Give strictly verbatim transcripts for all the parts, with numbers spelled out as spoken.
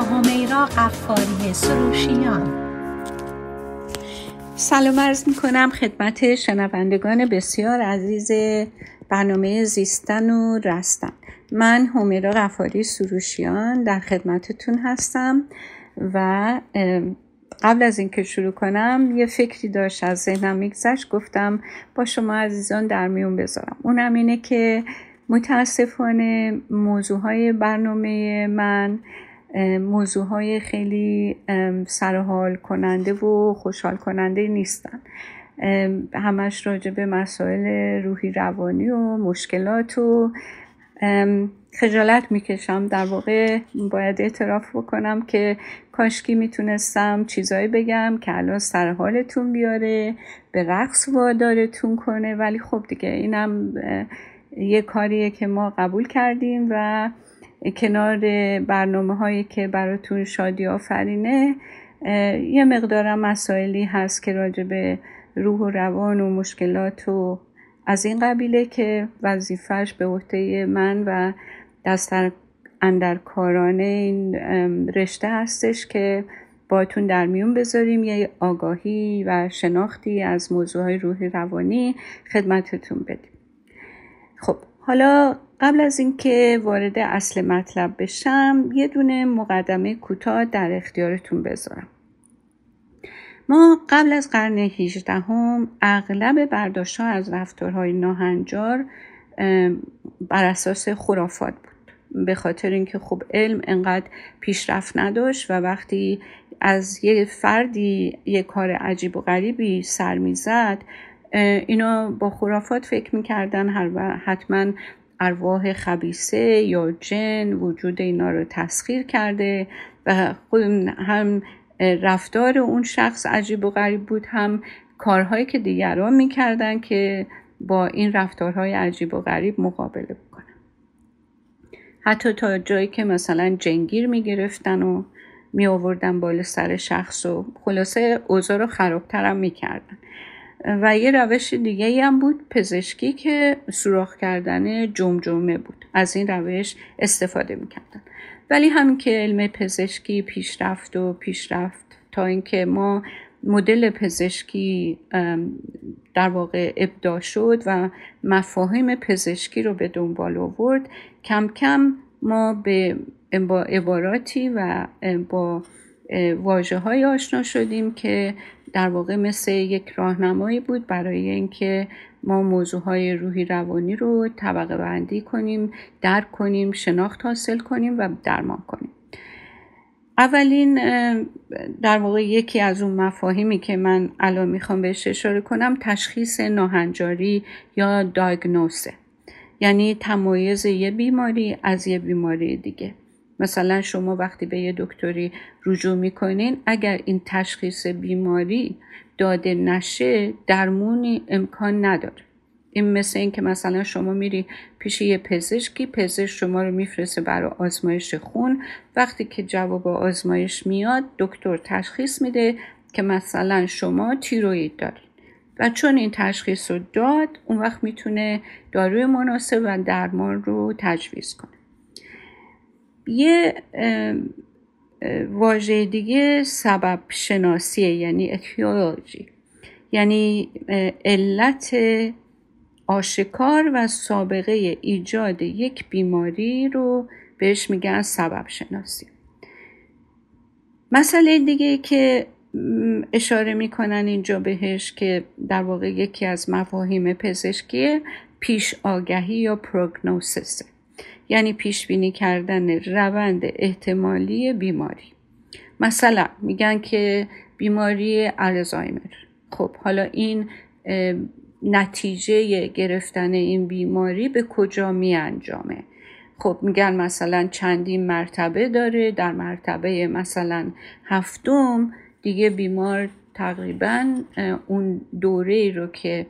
با همیرا غفاری سروشیان. سلام عرض میکنم خدمت شنوندگان بسیار عزیز برنامه زیستن و رستن. من همیرا غفاری سروشیان در خدمتتون هستم و قبل از اینکه شروع کنم یه فکری داشت از ذهنم میگذشت، گفتم با شما عزیزان در میون بذارم. اونم اینه که متاسفانه موضوعهای برنامه من موضوعهای خیلی سرحال کننده و خوشحال کننده نیستن، همش راجع به مسائل روحی روانی و مشکلات و خجالت میکشم. در واقع باید اعتراف بکنم که کاشکی میتونستم چیزایی بگم که الان سر حالتون بیاره، به رقص وادارتون کنه، ولی خب دیگه اینم یه کاریه که ما قبول کردیم و کنار برنامه هایی که براتون شادی آفرینه یه مقدارم مسائلی هست که راجع به روح و روان و مشکلات و از این قبیله که وظیفهش به عهده من و دست اندرکاران این رشته هستش که باهاتون در میون بذاریم، یه آگاهی و شناختی از موضوعهای روحی روانی خدمتتون بدیم. خب حالا قبل از اینکه وارد اصل مطلب بشم یه دونه مقدمه کوتاه در اختیارتون بذارم. ما قبل از قرن هجدهم اغلب برداشت‌ها از رفتارهای ناهنجار بر اساس خرافات بود، به خاطر اینکه خب علم انقدر پیشرفت نداشت و وقتی از یه فردی یه کار عجیب و غریبی سر می‌زد اینا با خرافات فکر می‌کردن حتماً ارواح خبیثه یا جن وجود اینا رو تسخیر کرده و خود هم رفتار اون شخص عجیب و غریب بود، هم کارهایی که دیگران میکردن که با این رفتارهای عجیب و غریب مقابله بکنن، حتی تا جایی که مثلا جنگیر میگرفتن و میآوردن بالا سر شخص و خلاصه اوضاع رو خرابتر هم میکردن. و یه روش دیگه هم بود پزشکی که سوراخ کردن جمجمه بود، از این روش استفاده میکردن. ولی همین که علم پزشکی پیشرفت و پیشرفت تا اینکه ما مدل پزشکی در واقع ابداع شد و مفاهیم پزشکی رو به دنبال آورد، کم کم ما به با عباراتی و با واژه‌های آشنا شدیم که در واقع مثل یک راهنمایی بود برای اینکه ما موضوعهای روحی روانی رو طبقه بندی کنیم، درک کنیم، شناخت حاصل کنیم و درمان کنیم. اولین در واقع یکی از اون مفاهیمی که من الان میخوام بهش اشاره کنم تشخیص ناهنجاری یا دایگنوسه، یعنی تمایز یه بیماری از یه بیماری دیگه. مثلا شما وقتی به یه دکتری رجوع میکنین اگر این تشخیص بیماری داده نشه درمونی امکان نداره. این مثل این که مثلا شما میری پیش یه پزشکی، پزشک شما رو میفرسته برای آزمایش خون، وقتی که جواب آزمایش میاد دکتر تشخیص میده که مثلا شما تیروئید دارید و چون این تشخیص رو داد اون وقت میتونه داروی مناسب و درمان رو تجویز کنه. یه واژه دیگه سبب شناسیه، یعنی اتیولوژی، یعنی علت آشکار و سابقه ایجاد یک بیماری رو بهش میگن سبب شناسی. مسئله دیگه که اشاره میکنن اینجا بهش که در واقع یکی از مفاهیم پزشکیه پیش آگهی یا پروگنوسیسه، یعنی پیش بینی کردن روند احتمالی بیماری. مثلا میگن که بیماری الزایمر، خب حالا این نتیجه گرفتن این بیماری به کجا می انجامه؟ خب میگن مثلا چندین مرتبه داره، در مرتبه مثلا هفتم دیگه بیمار تقریبا اون دوره رو که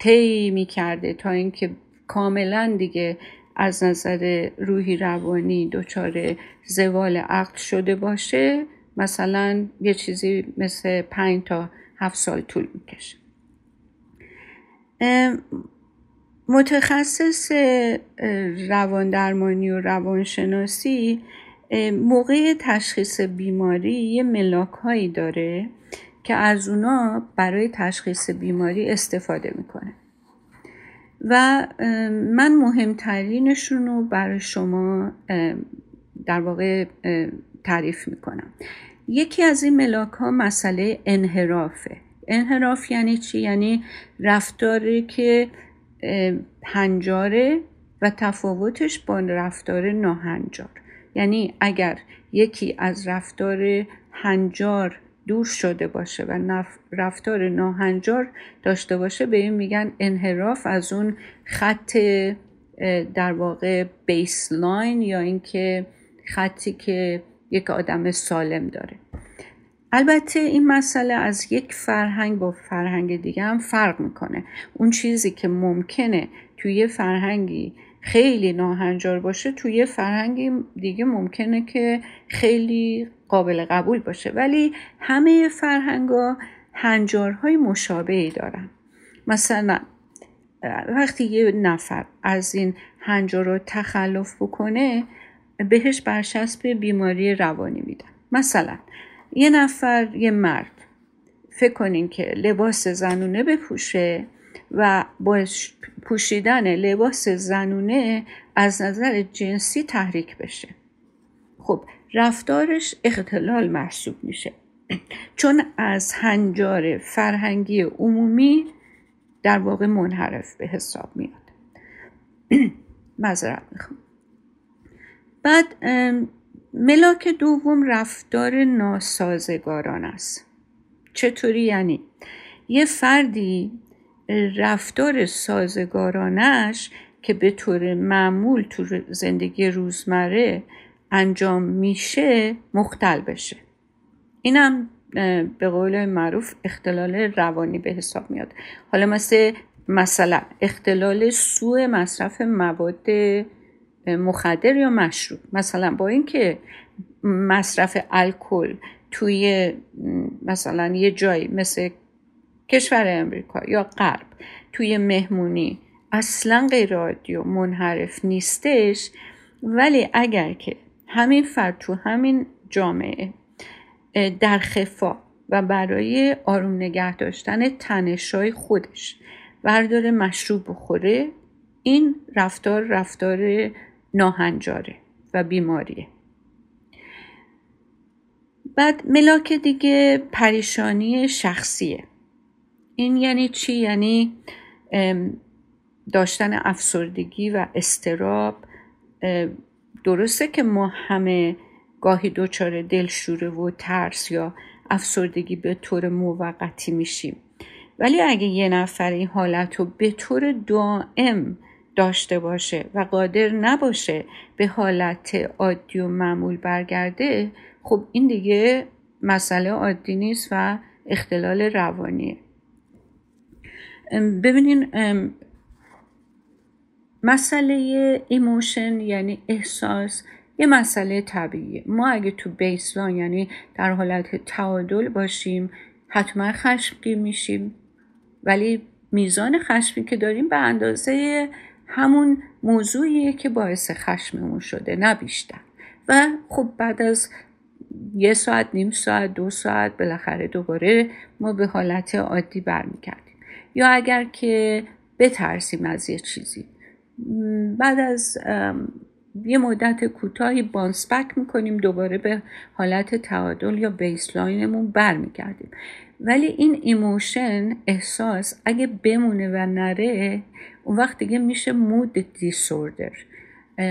طی می‌کرده تا اینکه کاملا دیگه از نظر روحی روانی دچار زوال عقل شده باشه مثلا یه چیزی مثل پنج تا هفت سال طول میکشه. متخصص رواندرمانی و روانشناسی موقع تشخیص بیماری یه ملاک هایی داره که از اونا برای تشخیص بیماری استفاده میکنه و من مهمترینشون رو برای شما در واقع تعریف میکنم. یکی از این ملاک ها مسئله انحرافه. انحراف یعنی چی؟ یعنی رفتاری که هنجاره و تفاوتش با رفتار ناهنجار. یعنی اگر یکی از رفتار هنجار دور شده باشه و رفتار ناهنجار داشته باشه به این میگن انحراف از اون خط در واقع بیسلاین یا اینکه خطی که یک آدم سالم داره. البته این مسئله از یک فرهنگ با فرهنگ دیگه هم فرق میکنه. اون چیزی که ممکنه توی یه فرهنگی خیلی ناهنجار باشه توی یه فرهنگی دیگه ممکنه که خیلی قابل قبول باشه، ولی همه فرهنگ‌ها هنجارهای مشابهی دارن. مثلا وقتی یه نفر از این هنجارها تخلف بکنه بهش برچسب بیماری روانی میدن. مثلا یه نفر، یه مرد، فکر کنین که لباس زنونه بپوشه و با پوشیدن لباس زنونه از نظر جنسی تحریک بشه، خب رفتارش اختلال محسوب میشه چون از هنجار فرهنگی عمومی در واقع منحرف به حساب میاد. معذرت میخوام. بعد ملاک دوم رفتار ناسازگاران است. چطوری؟ یعنی یه فردی رفتار سازگارانش که به طور معمول تو زندگی روزمره انجام میشه مختل بشه. اینم به قول معروف اختلال روانی به حساب میاد. حالا مثل مثلا اختلال سوء مصرف مواد مخدر یا مشروب، مثلا با اینکه مصرف الکل توی مثلا یه جایی مثل کشور امریکا یا غرب توی مهمونی اصلا غیر عادی و منحرف نیستش، ولی اگر که همین فرد تو همین جامعه در خفا و برای آروم نگه داشتن تنش‌های خودش برداره مشروب بخوره، این رفتار رفتار ناهنجاره و بیماریه. بعد ملاک دیگه پریشانی شخصیه. این یعنی چی؟ یعنی داشتن افسردگی و اضطراب. درسته که ما همه گاهی دچار دلشوره و ترس یا افسردگی به طور موقتی میشیم، ولی اگه یه نفر این حالت رو به طور دائم داشته باشه و قادر نباشه به حالت عادی و معمول برگرده، خب این دیگه مسئله عادی نیست و اختلال روانیه. ببینین مسئله ایموشن یعنی احساس یه مسئله طبیعیه. ما اگه تو بیسلاین یعنی در حالت تعادل باشیم حتما خشمگین میشیم، ولی میزان خشمی که داریم به اندازه همون موضوعیه که باعث خشممون شده، نه بیشتر. و خب بعد از یه ساعت، نیم ساعت، دو ساعت بالاخره دوباره ما به حالت عادی برمیگردیم. یا اگر که بترسیم از یه چیزی بعد از یه مدت کوتاهی بانس بک میکنیم دوباره به حالت تعادل یا بیسلاینمون برمیگردیم. ولی این ایموشن احساس اگه بمونه و نره اون وقت دیگه میشه مود دیسوردر.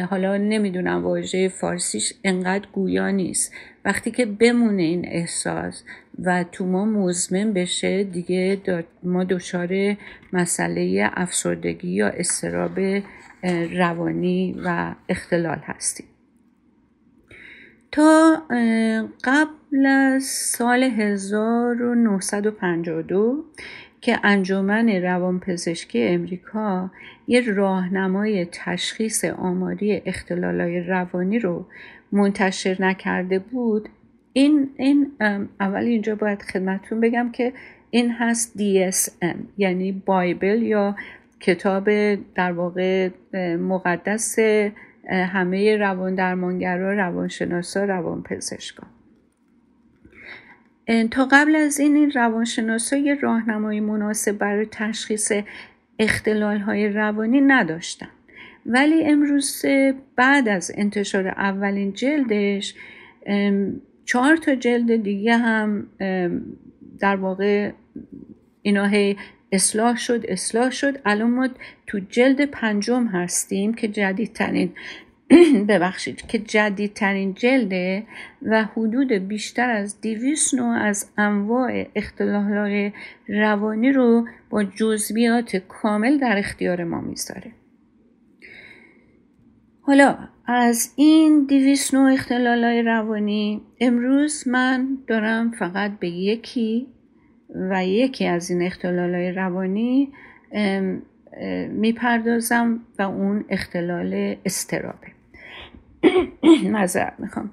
حالا نمیدونم واژه فارسیش انقدر گویا نیست. وقتی که بمونه این احساس و تو ما مزمن بشه دیگه ما دچار مسئله افسردگی یا اضطراب روانی و اختلال هستیم. تا قبل از سال هزار و نهصد و پنجاه و دو که انجمن روانپزشکی امریکا یه راهنمای تشخیص آماری اختلال‌های روانی رو منتشر نکرده بود، این این اول اینجا باید خدمتتون بگم که این هست دی اس ام یعنی بایبل یا کتاب در واقع مقدس همه روان درمانگرا، روانشناسا، روانپزشکا. تا قبل از این این روانشناسا یه راهنمایی مناسب برای تشخیص اختلال‌های روانی نداشتن. ولی امروز بعد از انتشار اولین جلدش چهار تا جلد دیگه هم در واقع اینا هی اصلاح شد اصلاح شد الان ما تو جلد پنجم هستیم که جدیدترین ببخشید که جدیدترین جلده و حدود بیشتر از دویست نوع از انواع اختلالات روانی رو با جزئیات کامل در اختیار ما میذاره. حالا از این دویست نوع اختلالات روانی امروز من دارم فقط به یکی و یکی از این اختلالات روانی میپردازم و اون اختلال اضطرابه. معذرت میخوام.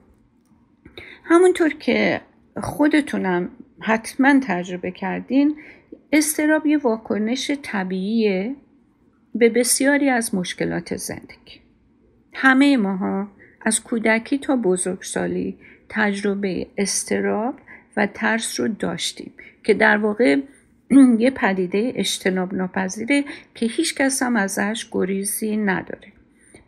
همونطور که خودتونم حتما تجربه کردین، اضطراب یه واکنش طبیعیه به بسیاری از مشکلات زندگی. همه ماها از کودکی تا بزرگسالی تجربه اضطراب و ترس رو داشتیم که در واقع یه پدیده اجتناب ناپذیره که هیچ کس هم ازش گریزی نداره.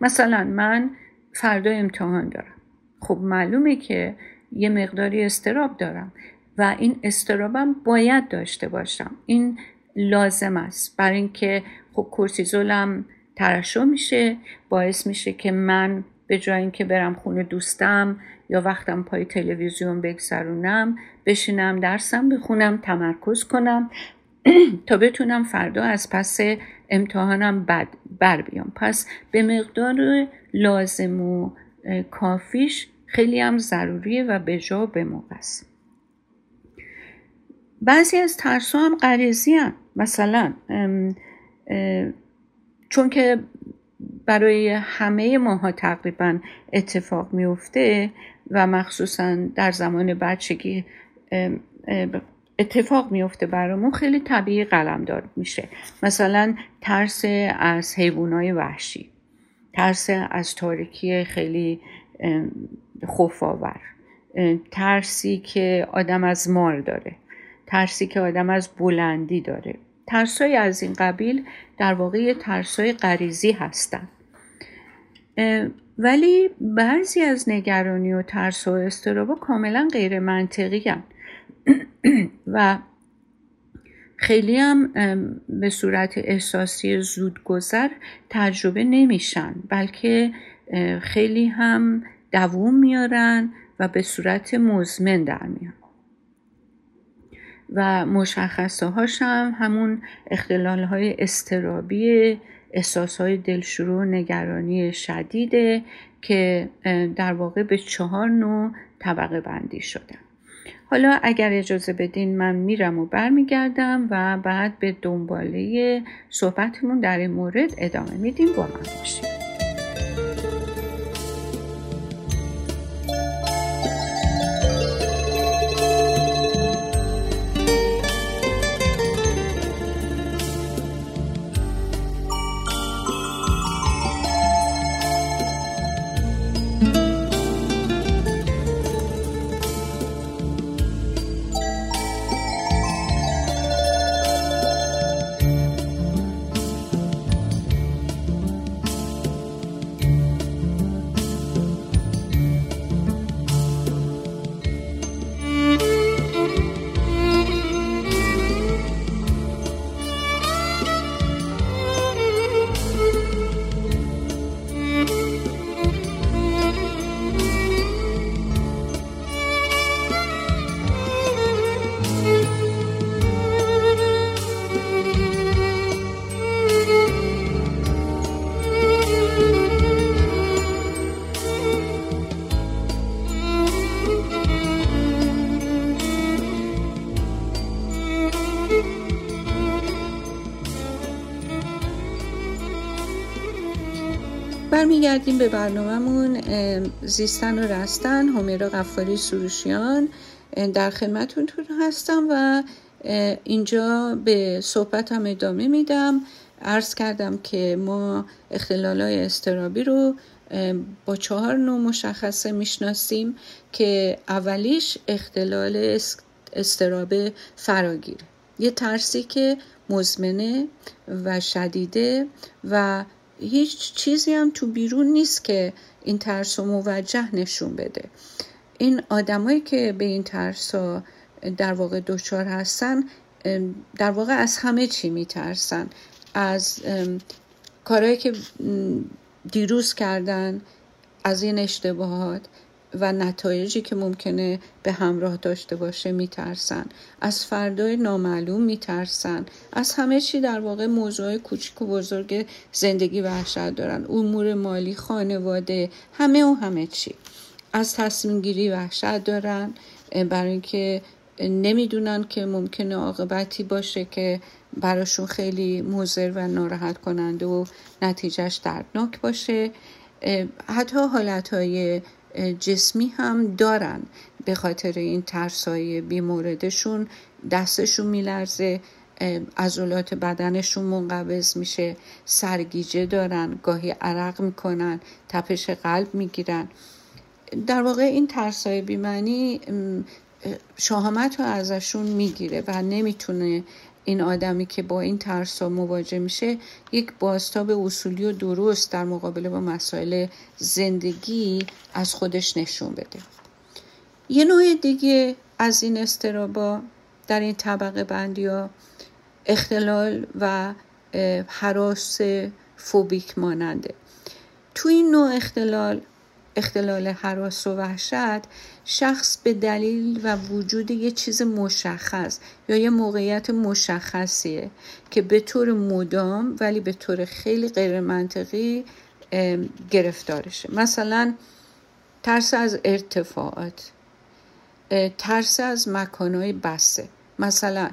مثلا من فردا امتحان دارم، خب معلومه که یه مقداری اضطراب دارم و این اضطرابم باید داشته باشم، این لازم است، برای اینکه خب کورتیزولم ترشح میشه، باعث میشه که من به جای اینکه برم خونه دوستم یا وقتم پای تلویزیون بگذرونم، بشینم درسم بخونم، تمرکز کنم تا بتونم فردا از پس امتحانم بد بر بیام. پس به مقدار لازم و کافیش خیلی هم ضروریه و به جا به موقع است. بعضی از ترس‌ها هم غریزی هستند. مثلا ام ام چون که برای همه ماها تقریبا اتفاق میفته و مخصوصا در زمان بچگی اتفاق میفته برامون، خیلی طبیعی قلمداد میشه. مثلا ترس از حیوانات وحشی، ترس از تاریکی خیلی خوف‌آور، ترسی که آدم از مار داره، ترسی که آدم از بلندی داره. ترسای از این قبیل در واقع ترسای غریزی هستن. ولی بعضی از نگرانی و ترس و اضطراب کاملا غیر منطقی هستن و خیلی هم به صورت احساسی زودگذر تجربه نمیشن، بلکه خیلی هم دوام میارن و به صورت مزمن در میان و مشخصه هاش هم همون اختلال های اضطرابی، احساس های دلشوره و نگرانی شدیده که در واقع به چهار نوع طبقه بندی شدن. حالا اگر اجازه بدین من میرم و برمیگردم و بعد به دنباله صحبتمون در این مورد ادامه میدیم. با من باشید. برمیگردیم به برنامه‌مون. زیستن و رستن، همیرا غفاری سروشیان در خدمتتون هستم و اینجا به صحبتم ادامه میدم. عرض کردم که ما اختلالات اضطرابی رو با چهار نوع مشخصه میشناسیم که اولیش اختلال استراب فراگیر، یه ترسی که مزمنه و شدیده و هیچ چیزی هم تو بیرون نیست که این ترس رو موجه نشون بده. این آدمایی که به این ترس ها در واقع دچار هستن در واقع از همه چی میترسن، از کارهایی که دیروز کردن، از این اشتباهات و نتایجی که ممکنه به همراه داشته باشه میترسن، از فردای نامعلوم میترسن، از همه چی در واقع موضوع کوچیک و بزرگ زندگی وحشت دارن، امور مالی، خانواده، همه و همه چی. از تصمیم گیری وحشت دارن برای اینکه نمیدونن که ممکنه عاقبتی باشه که براشون خیلی مضر و ناراحت کننده و نتیجهش دردناک باشه. حتی حالتهای جسمی هم دارن، به خاطر این ترسای بیموردشون دستشون میلرزه، عضلات بدنشون منقبض میشه، سرگیجه دارن، گاهی عرق میکنن، تپش قلب میگیرن. در واقع این ترسای بیمعنی شهامت رو ازشون میگیره و نمیتونه این آدمی که با این ترسا مواجه میشه یک بازتاب اصولی و درست در مقابله با مسائل زندگی از خودش نشون بده. یه نوع دیگه از این استرابا در این طبقه بندی ها اختلال و هراس فوبیک ماننده. تو این نوع اختلال، اختلال هراس و وحشت، شخص به دلیل و وجود یه چیز مشخص یا یه موقعیت مشخصیه که به طور مدام ولی به طور خیلی غیر منطقی گرفتارشه. مثلا ترس از ارتفاعات، ترس از مکانهای بسته. مثلا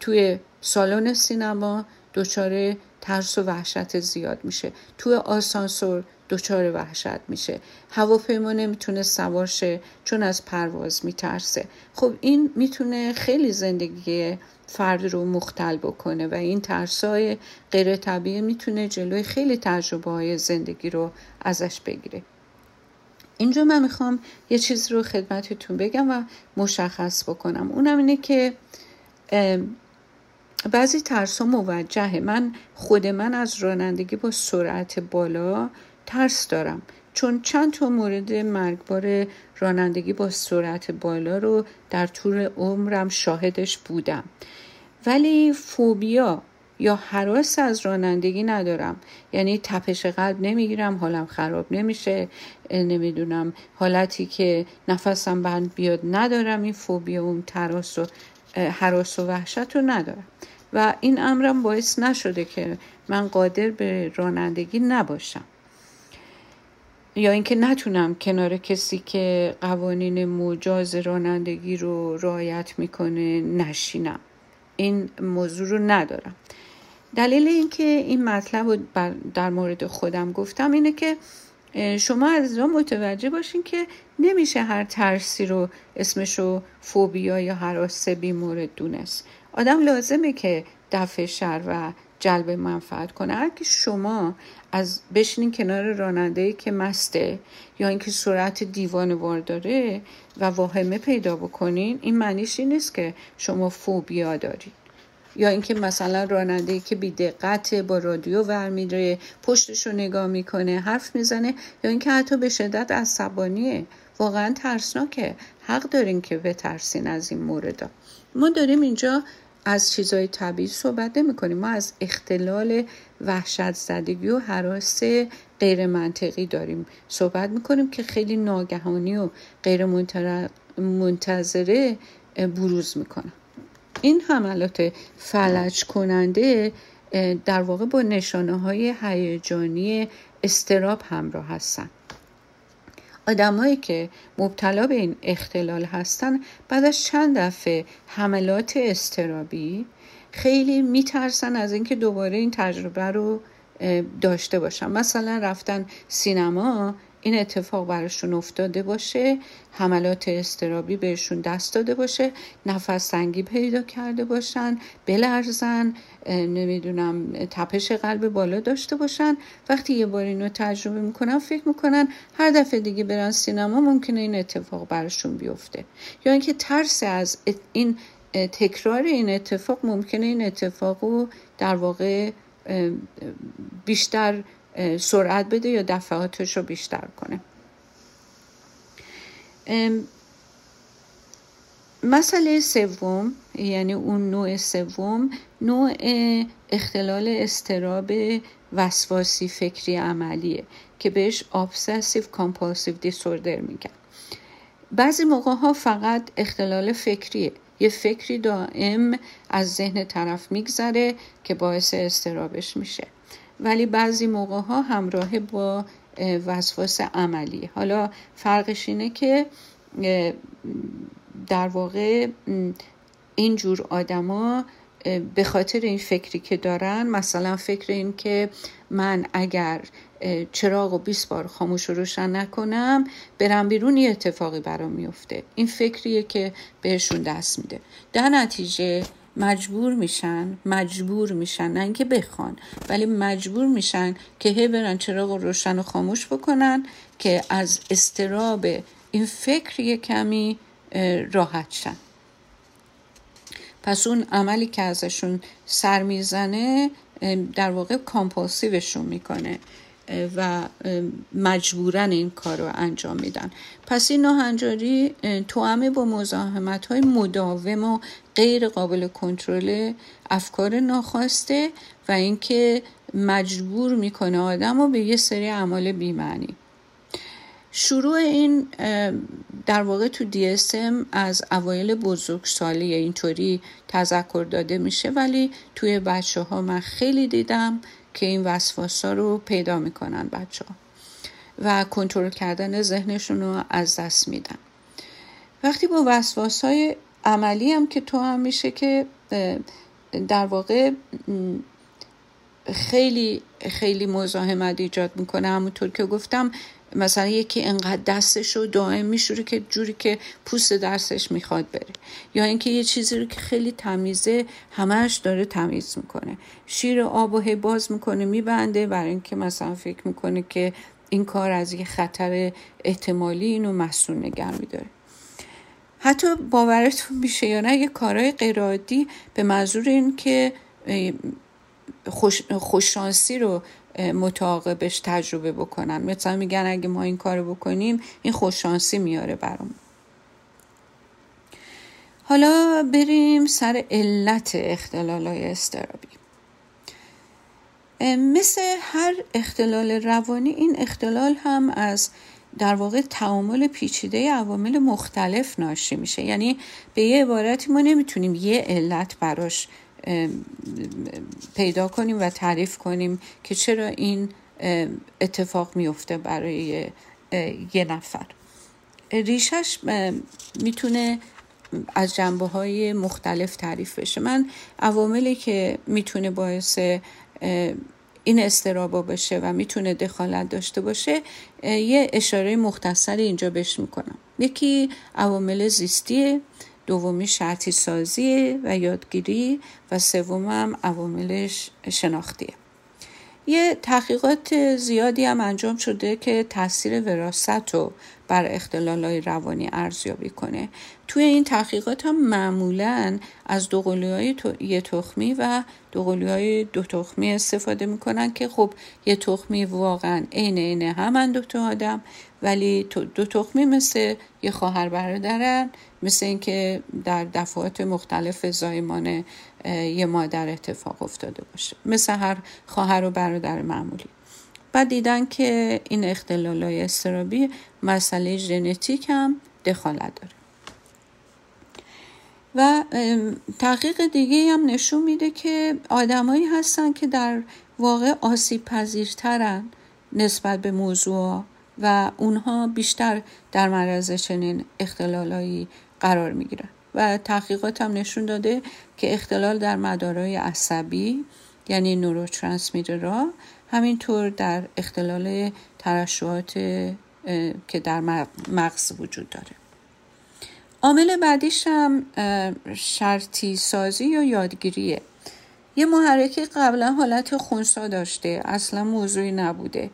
توی سالن سینما دچار ترس و وحشت زیاد میشه، توی آسانسور دچار وحشت میشه، هواپیما نمیتونه سوار شه چون از پرواز میترسه. خب این میتونه خیلی زندگی فرد رو مختل بکنه و این ترسای غیر طبیعی میتونه جلوی خیلی تجربه های زندگی رو ازش بگیره. اینجا من میخوام یه چیز رو خدمتتون بگم و مشخص بکنم، اونم اینه که بعضی ترسا موجهه. من خود من از رانندگی با سرعت بالا ترس دارم، چون چند تا مورد مرگبار رانندگی با سرعت بالا رو در طول عمرم شاهدش بودم، ولی فوبیا یا هراس از رانندگی ندارم. یعنی تپش قلب نمیگیرم، حالم خراب نمیشه، نمیدونم حالتی که نفسم بند بیاد ندارم. این فوبیا، اون ترس و هراس و وحشت رو ندارم و این امرم باعث نشده که من قادر به رانندگی نباشم یا اینکه نتونم کنار کسی که قوانین مجاز رانندگی رو رعایت میکنه نشینم. این موضوع رو ندارم. دلیل اینکه این مطلب رو در مورد خودم گفتم اینه که شما عزیزان متوجه باشین که نمیشه هر ترسی رو اسمشو فوبیا یا هراس بیمورد دونست. آدم لازمه که دفع شر و جلب منفعت کنه. اگه شما از بشینین کنار راننده‌ای که مسته یا اینکه سرعت دیوانه‌وار داره و واهمه پیدا بکنین، این معنیش این نیست که شما فوبیا دارین. یا اینکه مثلا راننده‌ای که بی دقت با رادیو ور میره، پشتش رو نگاه میکنه، حرف میزنه، یا اینکه حتی به شدت عصبانیه، واقعا ترسناکه. حق دارین که بترسین از این موردا. ما داریم اینجا از چیزهای طبیعی صحبت نمی کنیم، ما از اختلال وحشت زدگی و هراس غیر منطقی داریم صحبت می کنیم که خیلی ناگهانی و غیر منتظره بروز می کنن. این حملات فلج کننده در واقع با نشانه های هیجانی اضطراب همراه هستن. آدمایی که مبتلا به این اختلال هستن بعد از چند دفعه حملات اضطرابی خیلی میترسن از اینکه دوباره این تجربه رو داشته باشن. مثلا رفتن سینما این اتفاق براشون افتاده باشه، حملات اضطرابی بهشون دست داده باشه، نفس تنگی پیدا کرده باشن، بلرزن، نمیدونم تپش قلب بالا داشته باشن. وقتی یه بار اینو تجربه میکنن فکر میکنن هر دفعه دیگه برن سینما ممکنه این اتفاق براشون بیفته، یا اینکه ترس از این تکرار این اتفاق ممکنه این اتفاقو در واقع بیشتر سرعت بده یا دفعاتش رو بیشتر کنه. مسئله سوم، یعنی اون نوع سوم، نوع اختلال اضطراب وسواسی فکری عملیه که بهش Obsessive Compulsive Disorder میگن. بعضی موقع ها فقط اختلال فکریه، یه فکری دائم از ذهن طرف میگذره که باعث اضطرابش میشه، ولی بعضی موقع ها همراه با وسواس عملی. حالا فرقش اینه که در واقع اینجور آدم ها به خاطر این فکری که دارن، مثلا فکر این که من اگر چراغو بیست بار خاموش و روشن نکنم برم بیرون یه اتفاقی برام میفته، این فکریه که بهشون دست میده. در نتیجه مجبور میشن مجبور میشن نه اینکه بخوان، ولی مجبور میشن که هی برن چراغ روشن و خاموش بکنن که از اضطراب این فکر یه کمی راحت شن. پس اون عملی که ازشون سر میزنه در واقع کامپالسیوشون میکنه و مجبورن این کار رو انجام میدن. پس این ناهنجاری توأم با مزاحمت های مداوم و غیر قابل کنترل افکار ناخواسته و اینکه مجبور میکنه آدم رو به یه سری اعمال بی‌معنی. شروع این در واقع تو دی اس ام از اوایل بزرگسالی اینطوری تذکر داده میشه، ولی توی بچه ها من خیلی دیدم که این وسواس ها رو پیدا میکنن بچه ها و کنترل کردن ذهنشون رو از دست میدن. وقتی با وسواس های عملی هم که تو هم میشه که در واقع خیلی خیلی مزاحمت ایجاد میکنه. همونطور که گفتم مثلا یکی انقدر دستش رو دائم میشوره که جوری که پوست دستش میخواد بره، یا اینکه یه چیزی رو که خیلی تمیزه همش داره تمیز میکنه، شیر آب و هی باز میکنه میبنده برای اینکه مثلا فکر میکنه که این کار از یه خطر احتمالی اینو مسئول نگه میداره. حتی باورتون میشه یا نه، یه کارهای غیرعادی به منظور این که خوش خوششانسی رو متعاقبش تجربه بکنن، مثلا میگن اگه ما این کارو بکنیم این خوششانسی میاره برام. حالا بریم سر علت اختلال‌های اضطرابی. مثل هر اختلال روانی این اختلال هم از در واقع تعامل پیچیده عوامل مختلف ناشی میشه، یعنی به یه عبارتی ما نمیتونیم یه علت براش پیدا کنیم و تعریف کنیم که چرا این اتفاق میفته برای یه نفر. ریشش میتونه از جنبه های مختلف تعریف بشه. من عواملی که میتونه باعث این اضطرابا بشه و میتونه دخالت داشته باشه یه اشاره مختصر اینجا بهش میکنم. یکی عوامل زیستیه، دومی شرطی سازی و یادگیری و سوم هم عوامل شناختیه. یه تحقیقات زیادی هم انجام شده که تاثیر وراثت رو بر اختلال‌های روانی ارزیابی کنه. توی این تحقیقات هم معمولاً از دوقلوهای یه تخمی و دوقلوهای دو تخمی استفاده میکنن که خب یه تخمی واقعاً عین عین همن دو تا آدم، ولی دو تخمی مثل یه خواهر برادرن، مثل اینکه در دفعات مختلف زایمان یه مادر اتفاق افتاده باشه، مثل هر خواهر و برادر معمولی. بعد دیدن که این اختلال‌های اضطرابی مسئله ژنتیک هم دخالت داره. و تحقیق دیگه هم نشون میده که آدمایی هستن که در واقع آسیب پذیرترن نسبت به موضوع و اونها بیشتر در معرض چنین اختلالایی قرار میگیرن. و تحقیقات هم نشون داده که اختلال در مدارهای عصبی یعنی نوروترانسمیترها، همینطور در اختلال ترشحات که در مغز وجود داره. عامل بعدیش هم شرطی سازی یا یادگیریه. یه محرکه قبلا حالت خونسا داشته، اصلا موضوعی نبوده،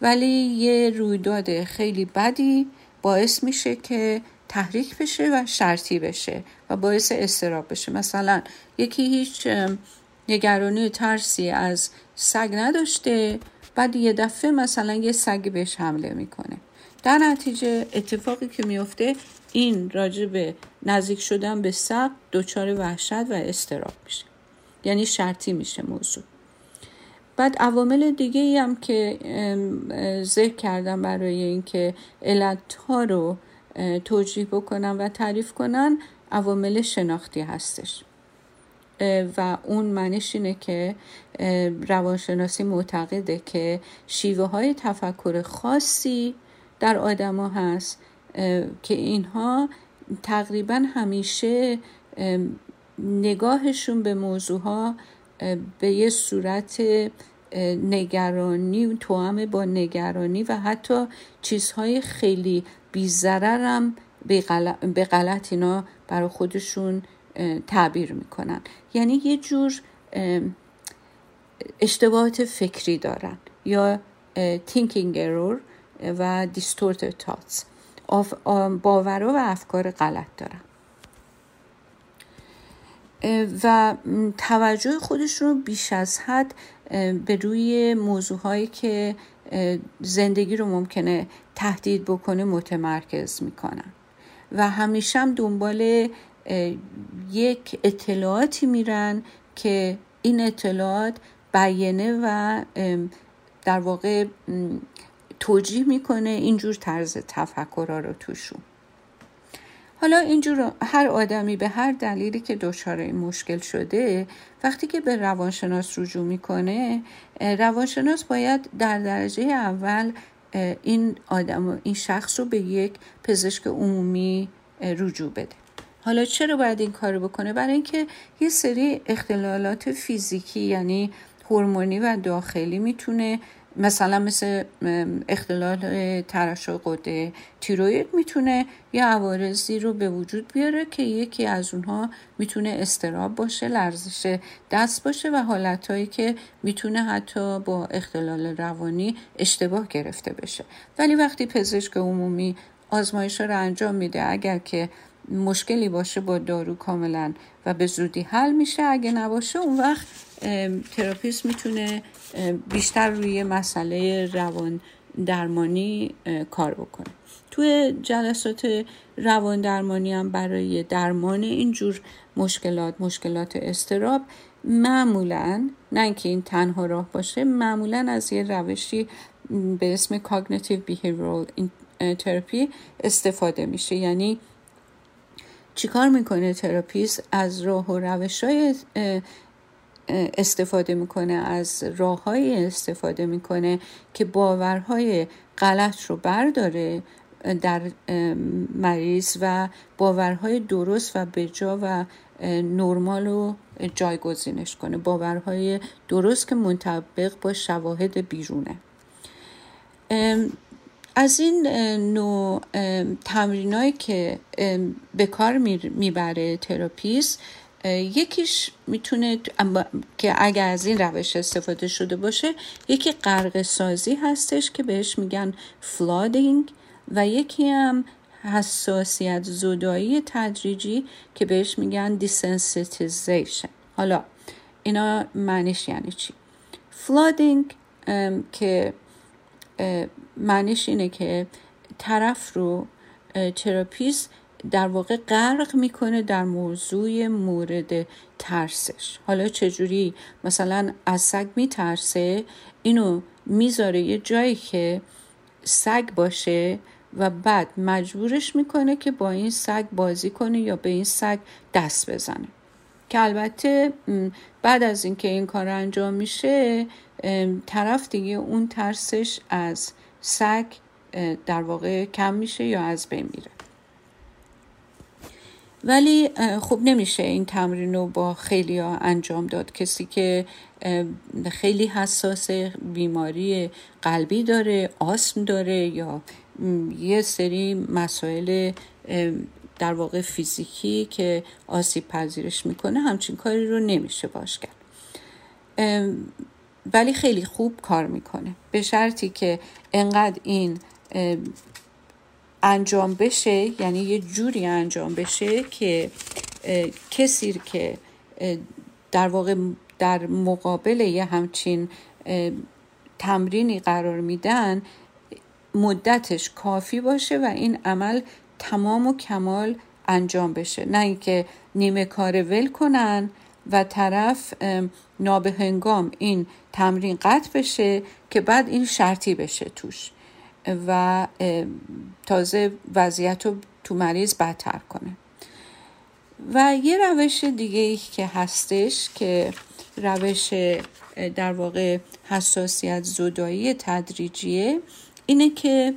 ولی یه رویداد خیلی بدی باعث میشه که تحریک بشه و شرطی بشه و باعث اضطراب بشه. مثلا یکی هیچ نگرانی ترسی از سگ نداشته، بعد یه دفعه مثلا یه سگ بهش حمله میکنه. در نتیجه اتفاقی که میفته این راجب نزدیک شدن به سگ دچار وحشت و اضطراب میشه، یعنی شرطی میشه موضوع. بعد عوامل دیگه ای هم که ذکر کردم برای اینکه علت‌ها رو توجیه بکنن و تعریف کنن، عوامل شناختی هستش و اون معنیش اینه که روانشناسی معتقده که شیوه های تفکر خاصی در آدما هست که اینها تقریبا همیشه نگاهشون به موضوعها به یه صورت نگرانی، توأم با نگرانی و حتی چیزهای خیلی بی ضرر هم به غلط اینا برای خودشون تعبیر میکنن، یعنی یه جور اشتباهات فکری دارن یا thinking error و distorted thoughts، باورها و افکار غلط دارن و توجه خودشون رو بیش از حد به روی موضوعهایی که زندگی رو ممکنه تهدید بکنه متمرکز میکنن و همیشه هم دنبال یک اطلاعاتی میرن که این اطلاعات بیانیه و در واقع توجیه میکنه اینجور طرز تفکرها رو توشون. حالا اینجور هر آدمی به هر دلیلی که دچار این مشکل شده وقتی که به روانشناس رجوع میکنه، روانشناس باید در درجه اول این آدم، این شخص رو به یک پزشک عمومی رجوع بده. حالا چرا باید این کار بکنه؟ برای اینکه یه سری اختلالات فیزیکی یعنی هورمونی و داخلی میتونه، مثلا مثل اختلال ترشح غده تیروئید، میتونه یه عوارضی رو به وجود بیاره که یکی از اونها میتونه اضطراب باشه، لرزش دست باشه و حالتهایی که میتونه حتی با اختلال روانی اشتباه گرفته بشه. ولی وقتی پزشک عمومی آزمایش‌ها رو انجام میده، اگر که مشکلی باشه با دارو کاملا و به زودی حل میشه، اگه نباشه اون وقت تراپیست میتونه بیشتر روی مسئله روان درمانی کار بکنه. توی جلسات روان درمانی هم برای درمان اینجور مشکلات، مشکلات اضطراب، معمولا نه اینکه این تنها راه باشه، معمولا از یه روشی به اسم cognitive behavioral therapy استفاده میشه. یعنی چیکار میکنه تراپیست؟ از راه و روش‌های استفاده میکنه، از راه‌های استفاده میکنه که باورهای غلط رو برداره در مریض و باورهای درست و بجا و نرمال رو جایگزینش کنه، باورهای درست که منطبق با شواهد بیرونه. از این نوع تمرینایی که به کار میبره تراپیست، یکیش میتونه که اگر از این روش استفاده شده باشه، یکی غرق سازی هستش که بهش میگن flooding و یکی هم حساسیت زدایی تدریجی که بهش میگن desensitization. حالا اینا معنیش یعنی چی؟ flooding که معنیش اینه که طرف رو تراپیست در واقع غرق میکنه در موضوع مورد ترسش. حالا چجوری؟ مثلا از سگ میترسه، اینو میذاره یه جایی که سگ باشه و بعد مجبورش میکنه که با این سگ بازی کنه یا به این سگ دست بزنه، که البته بعد از اینکه این کار انجام میشه طرف دیگه اون ترسش از سگ در واقع کم میشه یا از بین میره. ولی خب نمیشه این تمرین رو با خیلی ها انجام داد. کسی که خیلی حساس بیماری قلبی داره، آسم داره یا یه سری مسائل در واقع فیزیکی که آسیب پذیرش میکنه همچین کاری رو نمیشه باش کرد، ولی خیلی خوب کار میکنه به شرطی که انقدر این انجام بشه، یعنی یه جوری انجام بشه که کسی که در واقع در مقابل یه همچین تمرینی قرار میدن مدتش کافی باشه و این عمل تمام و کمال انجام بشه، نه اینکه نیمه کار ول کنن و طرف نابهنگام این تمرین قطع بشه که بعد این شرطی بشه توش و تازه وضعیت رو تو مریض بدتر کنه. و یه روش دیگه ای که هستش که روش در واقع حساسیت زدایی تدریجیه، اینه که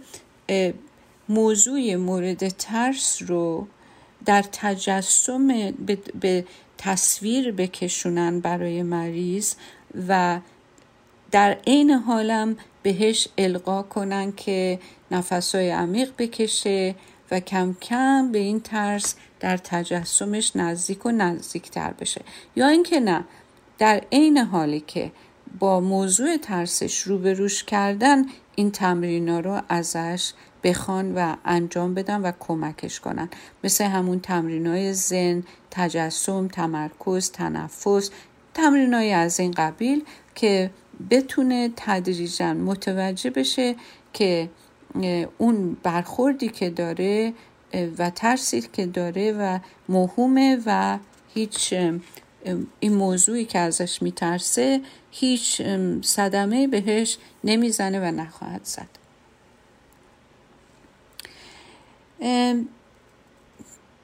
موضوع مورد ترس رو در تجسم به تصویر بکشونن برای مریض و در عین حالم بهش القا کنن که نفسای عمیق بکشه و کم کم به این ترس در تجسمش نزدیک و نزدیکتر بشه، یا اینکه نه، در عین حالی که با موضوع ترسش روبروش کردن این تمرینا رو ازش بخوان و انجام بدن و کمکش کنن، مثل همون تمرینای ذهن، تجسم، تمرکز، تنفس، تمرینای از این قبیل که بتونه تدریجاً متوجه بشه که اون برخوردی که داره و ترسی که داره و موهومه و هیچ این موضوعی که ازش میترسه هیچ صدمه بهش نمیزنه و نخواهد زد.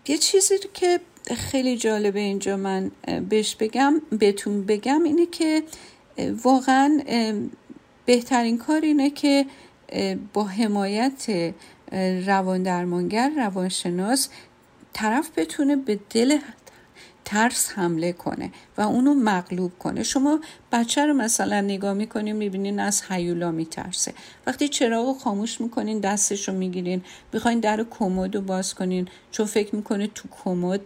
یه چیزی که خیلی جالبه اینجا من بهش بگم بهتون بگم اینه که واقعا بهترین کار اینه که با حمایت رواندرمانگر، روانشناس، طرف بتونه به دل ترس حمله کنه و اونو مغلوب کنه. شما بچه رو مثلا نگاه میکنین میبینین از هیولا میترسه، وقتی چراغو خاموش میکنین دستشو میگیرین میخواین در کمدو باز کنین چون فکر میکنه تو کمد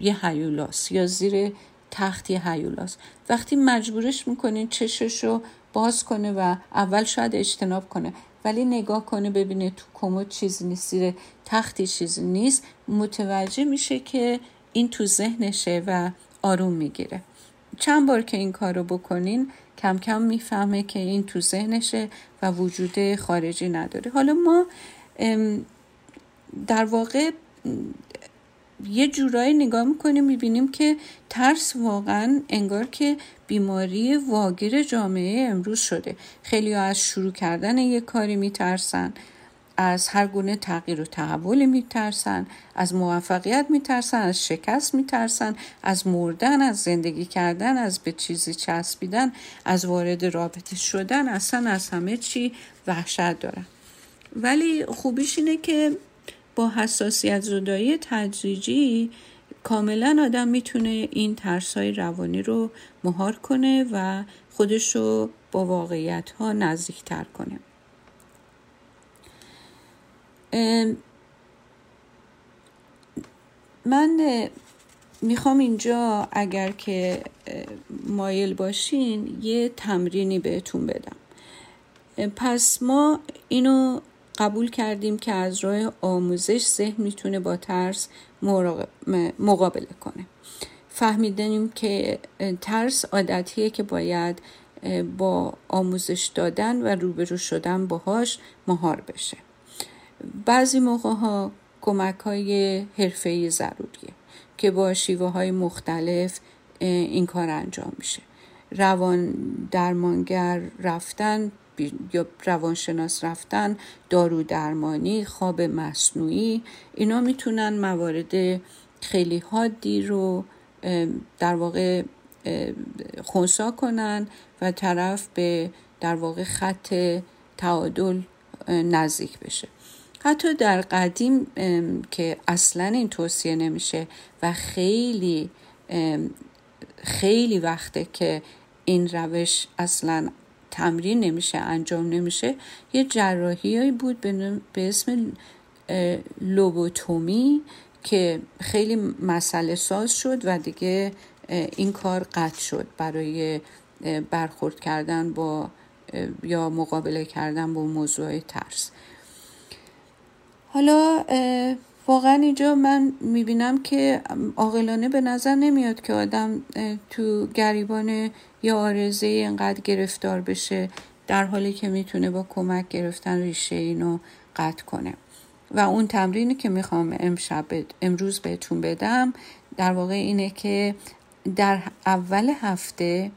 یه هیولاست یا زیر تخت یه هیولاست، وقتی مجبورش میکنین چششو باز کنه و اول شاید اجتناب کنه ولی نگاه کنه ببینه تو کمد چیزی نیست، زیر تختی چیزی نیست، متوجه میشه که این تو ذهنشه و آروم میگیره. چند بار که این کارو بکنین کم کم میفهمه که این تو ذهنشه و وجود خارجی نداره. حالا ما در واقع یه جورایی نگاه میکنیم میبینیم که ترس واقعا انگار که بیماری واگیر جامعه امروز شده. خیلی از شروع کردن یه کاری میترسن، از هر گونه تغییر و تحولی میترسن، از موفقیت میترسن، از شکست میترسن، از مردن، از زندگی کردن، از به چیزی چسبیدن، از وارد رابطه شدن، اصلا از همه چی وحشت دارن. ولی خوبیش اینه که با حساسیت زدایی تدریجی کاملا آدم میتونه این ترس‌های روانی رو مهار کنه و خودش رو با واقعیت‌ها نزدیک‌تر کنه. من میخوام اینجا اگر که مایل باشین یه تمرینی بهتون بدم. پس ما اینو قبول کردیم که از راه آموزش ذهن میتونه با ترس مقابله کنه، فهمیدیم که ترس عادتیه که باید با آموزش دادن و روبرو شدن باهاش مهار بشه. بعضی موقع ها کمک های حرفه‌ای ضروریه که با شیوه های مختلف این کار انجام میشه. روان درمانگر رفتن یا روانشناس رفتن، دارو درمانی، خواب مصنوعی، اینا میتونن موارد خیلی حادی رو در واقع خنثی کنن و طرف به در واقع خط تعادل نزدیک بشه. حتی در قدیم که اصلا این توصیه نمیشه و خیلی خیلی وقته که این روش اصلا تمرین نمیشه، انجام نمیشه، یه جراحیایی بود به اسم لوبوتومی که خیلی مسئله ساز شد و دیگه این کار قطع شد برای برخورد کردن با یا مقابله کردن با موضوع ترس. حالا واقعا اینجا من میبینم که عاقلانه به نظر نمیاد که آدم تو گریبان یا آرزه اینقدر گرفتار بشه، در حالی که میتونه با کمک گرفتن ریشه اینو قطع کنه. و اون تمرینی که میخوام امشب امروز بهتون بدم در واقع اینه که در اول هفته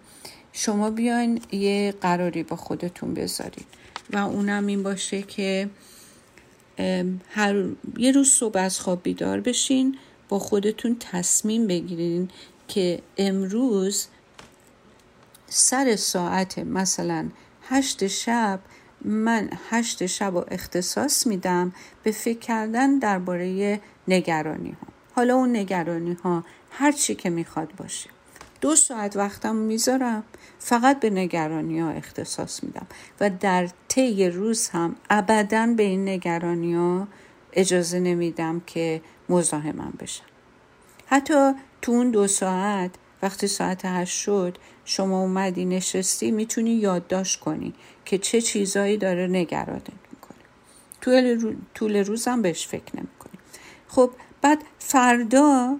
شما بیاین یه قراری با خودتون بذارین و اونم این باشه که هر یه روز صبح از خواب بیدار بشین، با خودتون تصمیم بگیرین که امروز سر ساعت مثلا هشت شب من هشت شب رو اختصاص میدم به فکر کردن درباره نگرانی ها. حالا اون نگرانی ها هر چی که میخواد باشه. دو ساعت وقتم میذارم فقط به نگرانی ها اختصاص میدم و در طی روز هم ابداً به این نگرانی ها اجازه نمیدم که مزاحمم بشن. حتی تو اون دو ساعت وقتی ساعت هشت شد شما اومدی نشستی، میتونی یادداشت کنی که چه چیزایی داره نگرانت میکنه. طول, رو... طول روزم بهش فکر نمیکنی. خب بعد فردا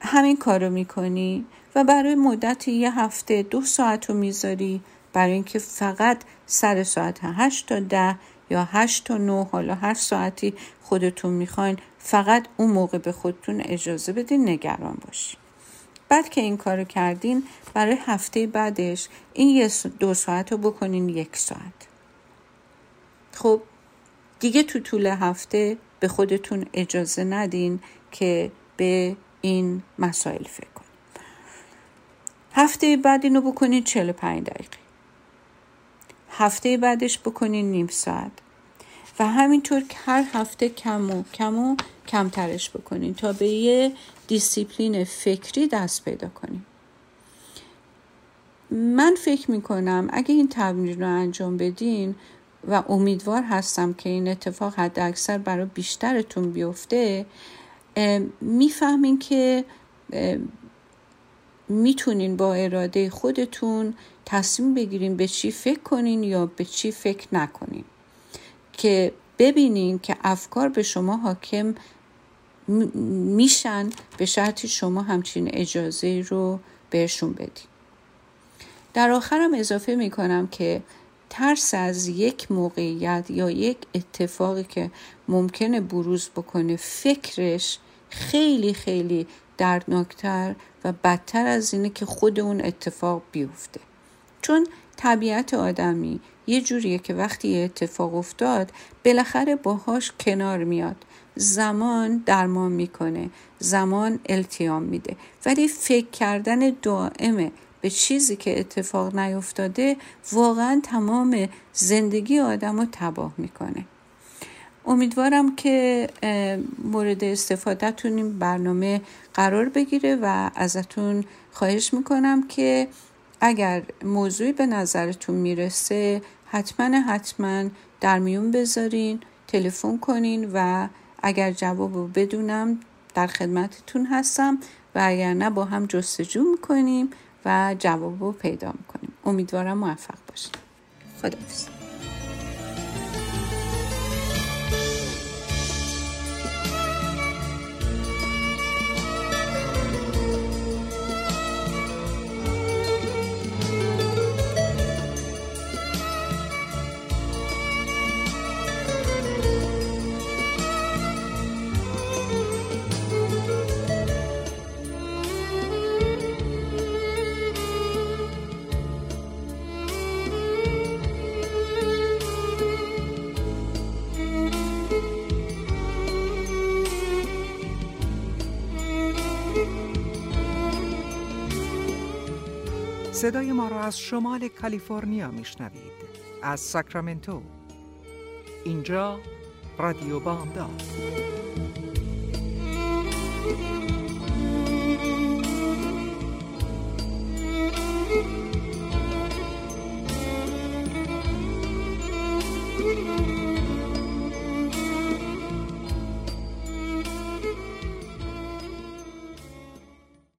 همین کارو میکنی و برای مدت یه هفته دو ساعت رو میذاری برای اینکه فقط سر ساعت هشت تا ده یا هشت تا نه، حالا هر ساعتی خودتون میخواین، فقط اون موقع به خودتون اجازه بدین نگران باشین. بعد که این کارو کردین برای هفته بعدش این یه دو ساعت رو بکنین یک ساعت. خب دیگه تو طول هفته به خودتون اجازه ندین که به این مسائل فکر کنین. هفته بعد اینو بکنین چهل و پنج دقیقه. هفته بعدش بکنین نیم ساعت. و همینطور که هر هفته کم و کم و کمترش بکنین تا به یه دیسیپلین فکری دست پیدا کنیم. من فکر میکنم اگه این تمرین رو انجام بدین و امیدوار هستم که این اتفاق حد اکثر برای بیشترتون بیفته، میفهمین که میتونین با اراده خودتون تصمیم بگیرین به چی فکر کنین یا به چی فکر نکنین، که ببینین که افکار به شما حاکم میشن به شرطی شما همچین اجازه رو بهشون بدین. در آخرم اضافه میکنم که ترس از یک موقعیت یا یک اتفاقی که ممکنه بروز بکنه فکرش خیلی خیلی دردناکتر و بدتر از اینه که خود اون اتفاق بیفته، چون طبیعت آدمی یه جوریه که وقتی یه اتفاق افتاد بالاخره باهاش کنار میاد. زمان درمان میکنه، زمان التیام میده، ولی فکر کردن دائمه به چیزی که اتفاق نیفتاده واقعا تمام زندگی آدم رو تباه میکنه. امیدوارم که مورد استفادهتون این برنامه قرار بگیره و ازتون خواهش میکنم که اگر موضوعی به نظرتون میرسه حتما حتما در میون بذارین، تلفن کنین و اگر جوابو بدونم در خدمتتون هستم و اگر نه با هم جستجو میکنیم و جوابو پیدا میکنیم. امیدوارم موفق باشین. خداحافظ. صدای ما را از شمال کالیفرنیا میشنوید، از ساکرامنتو. اینجا رادیو بامداد.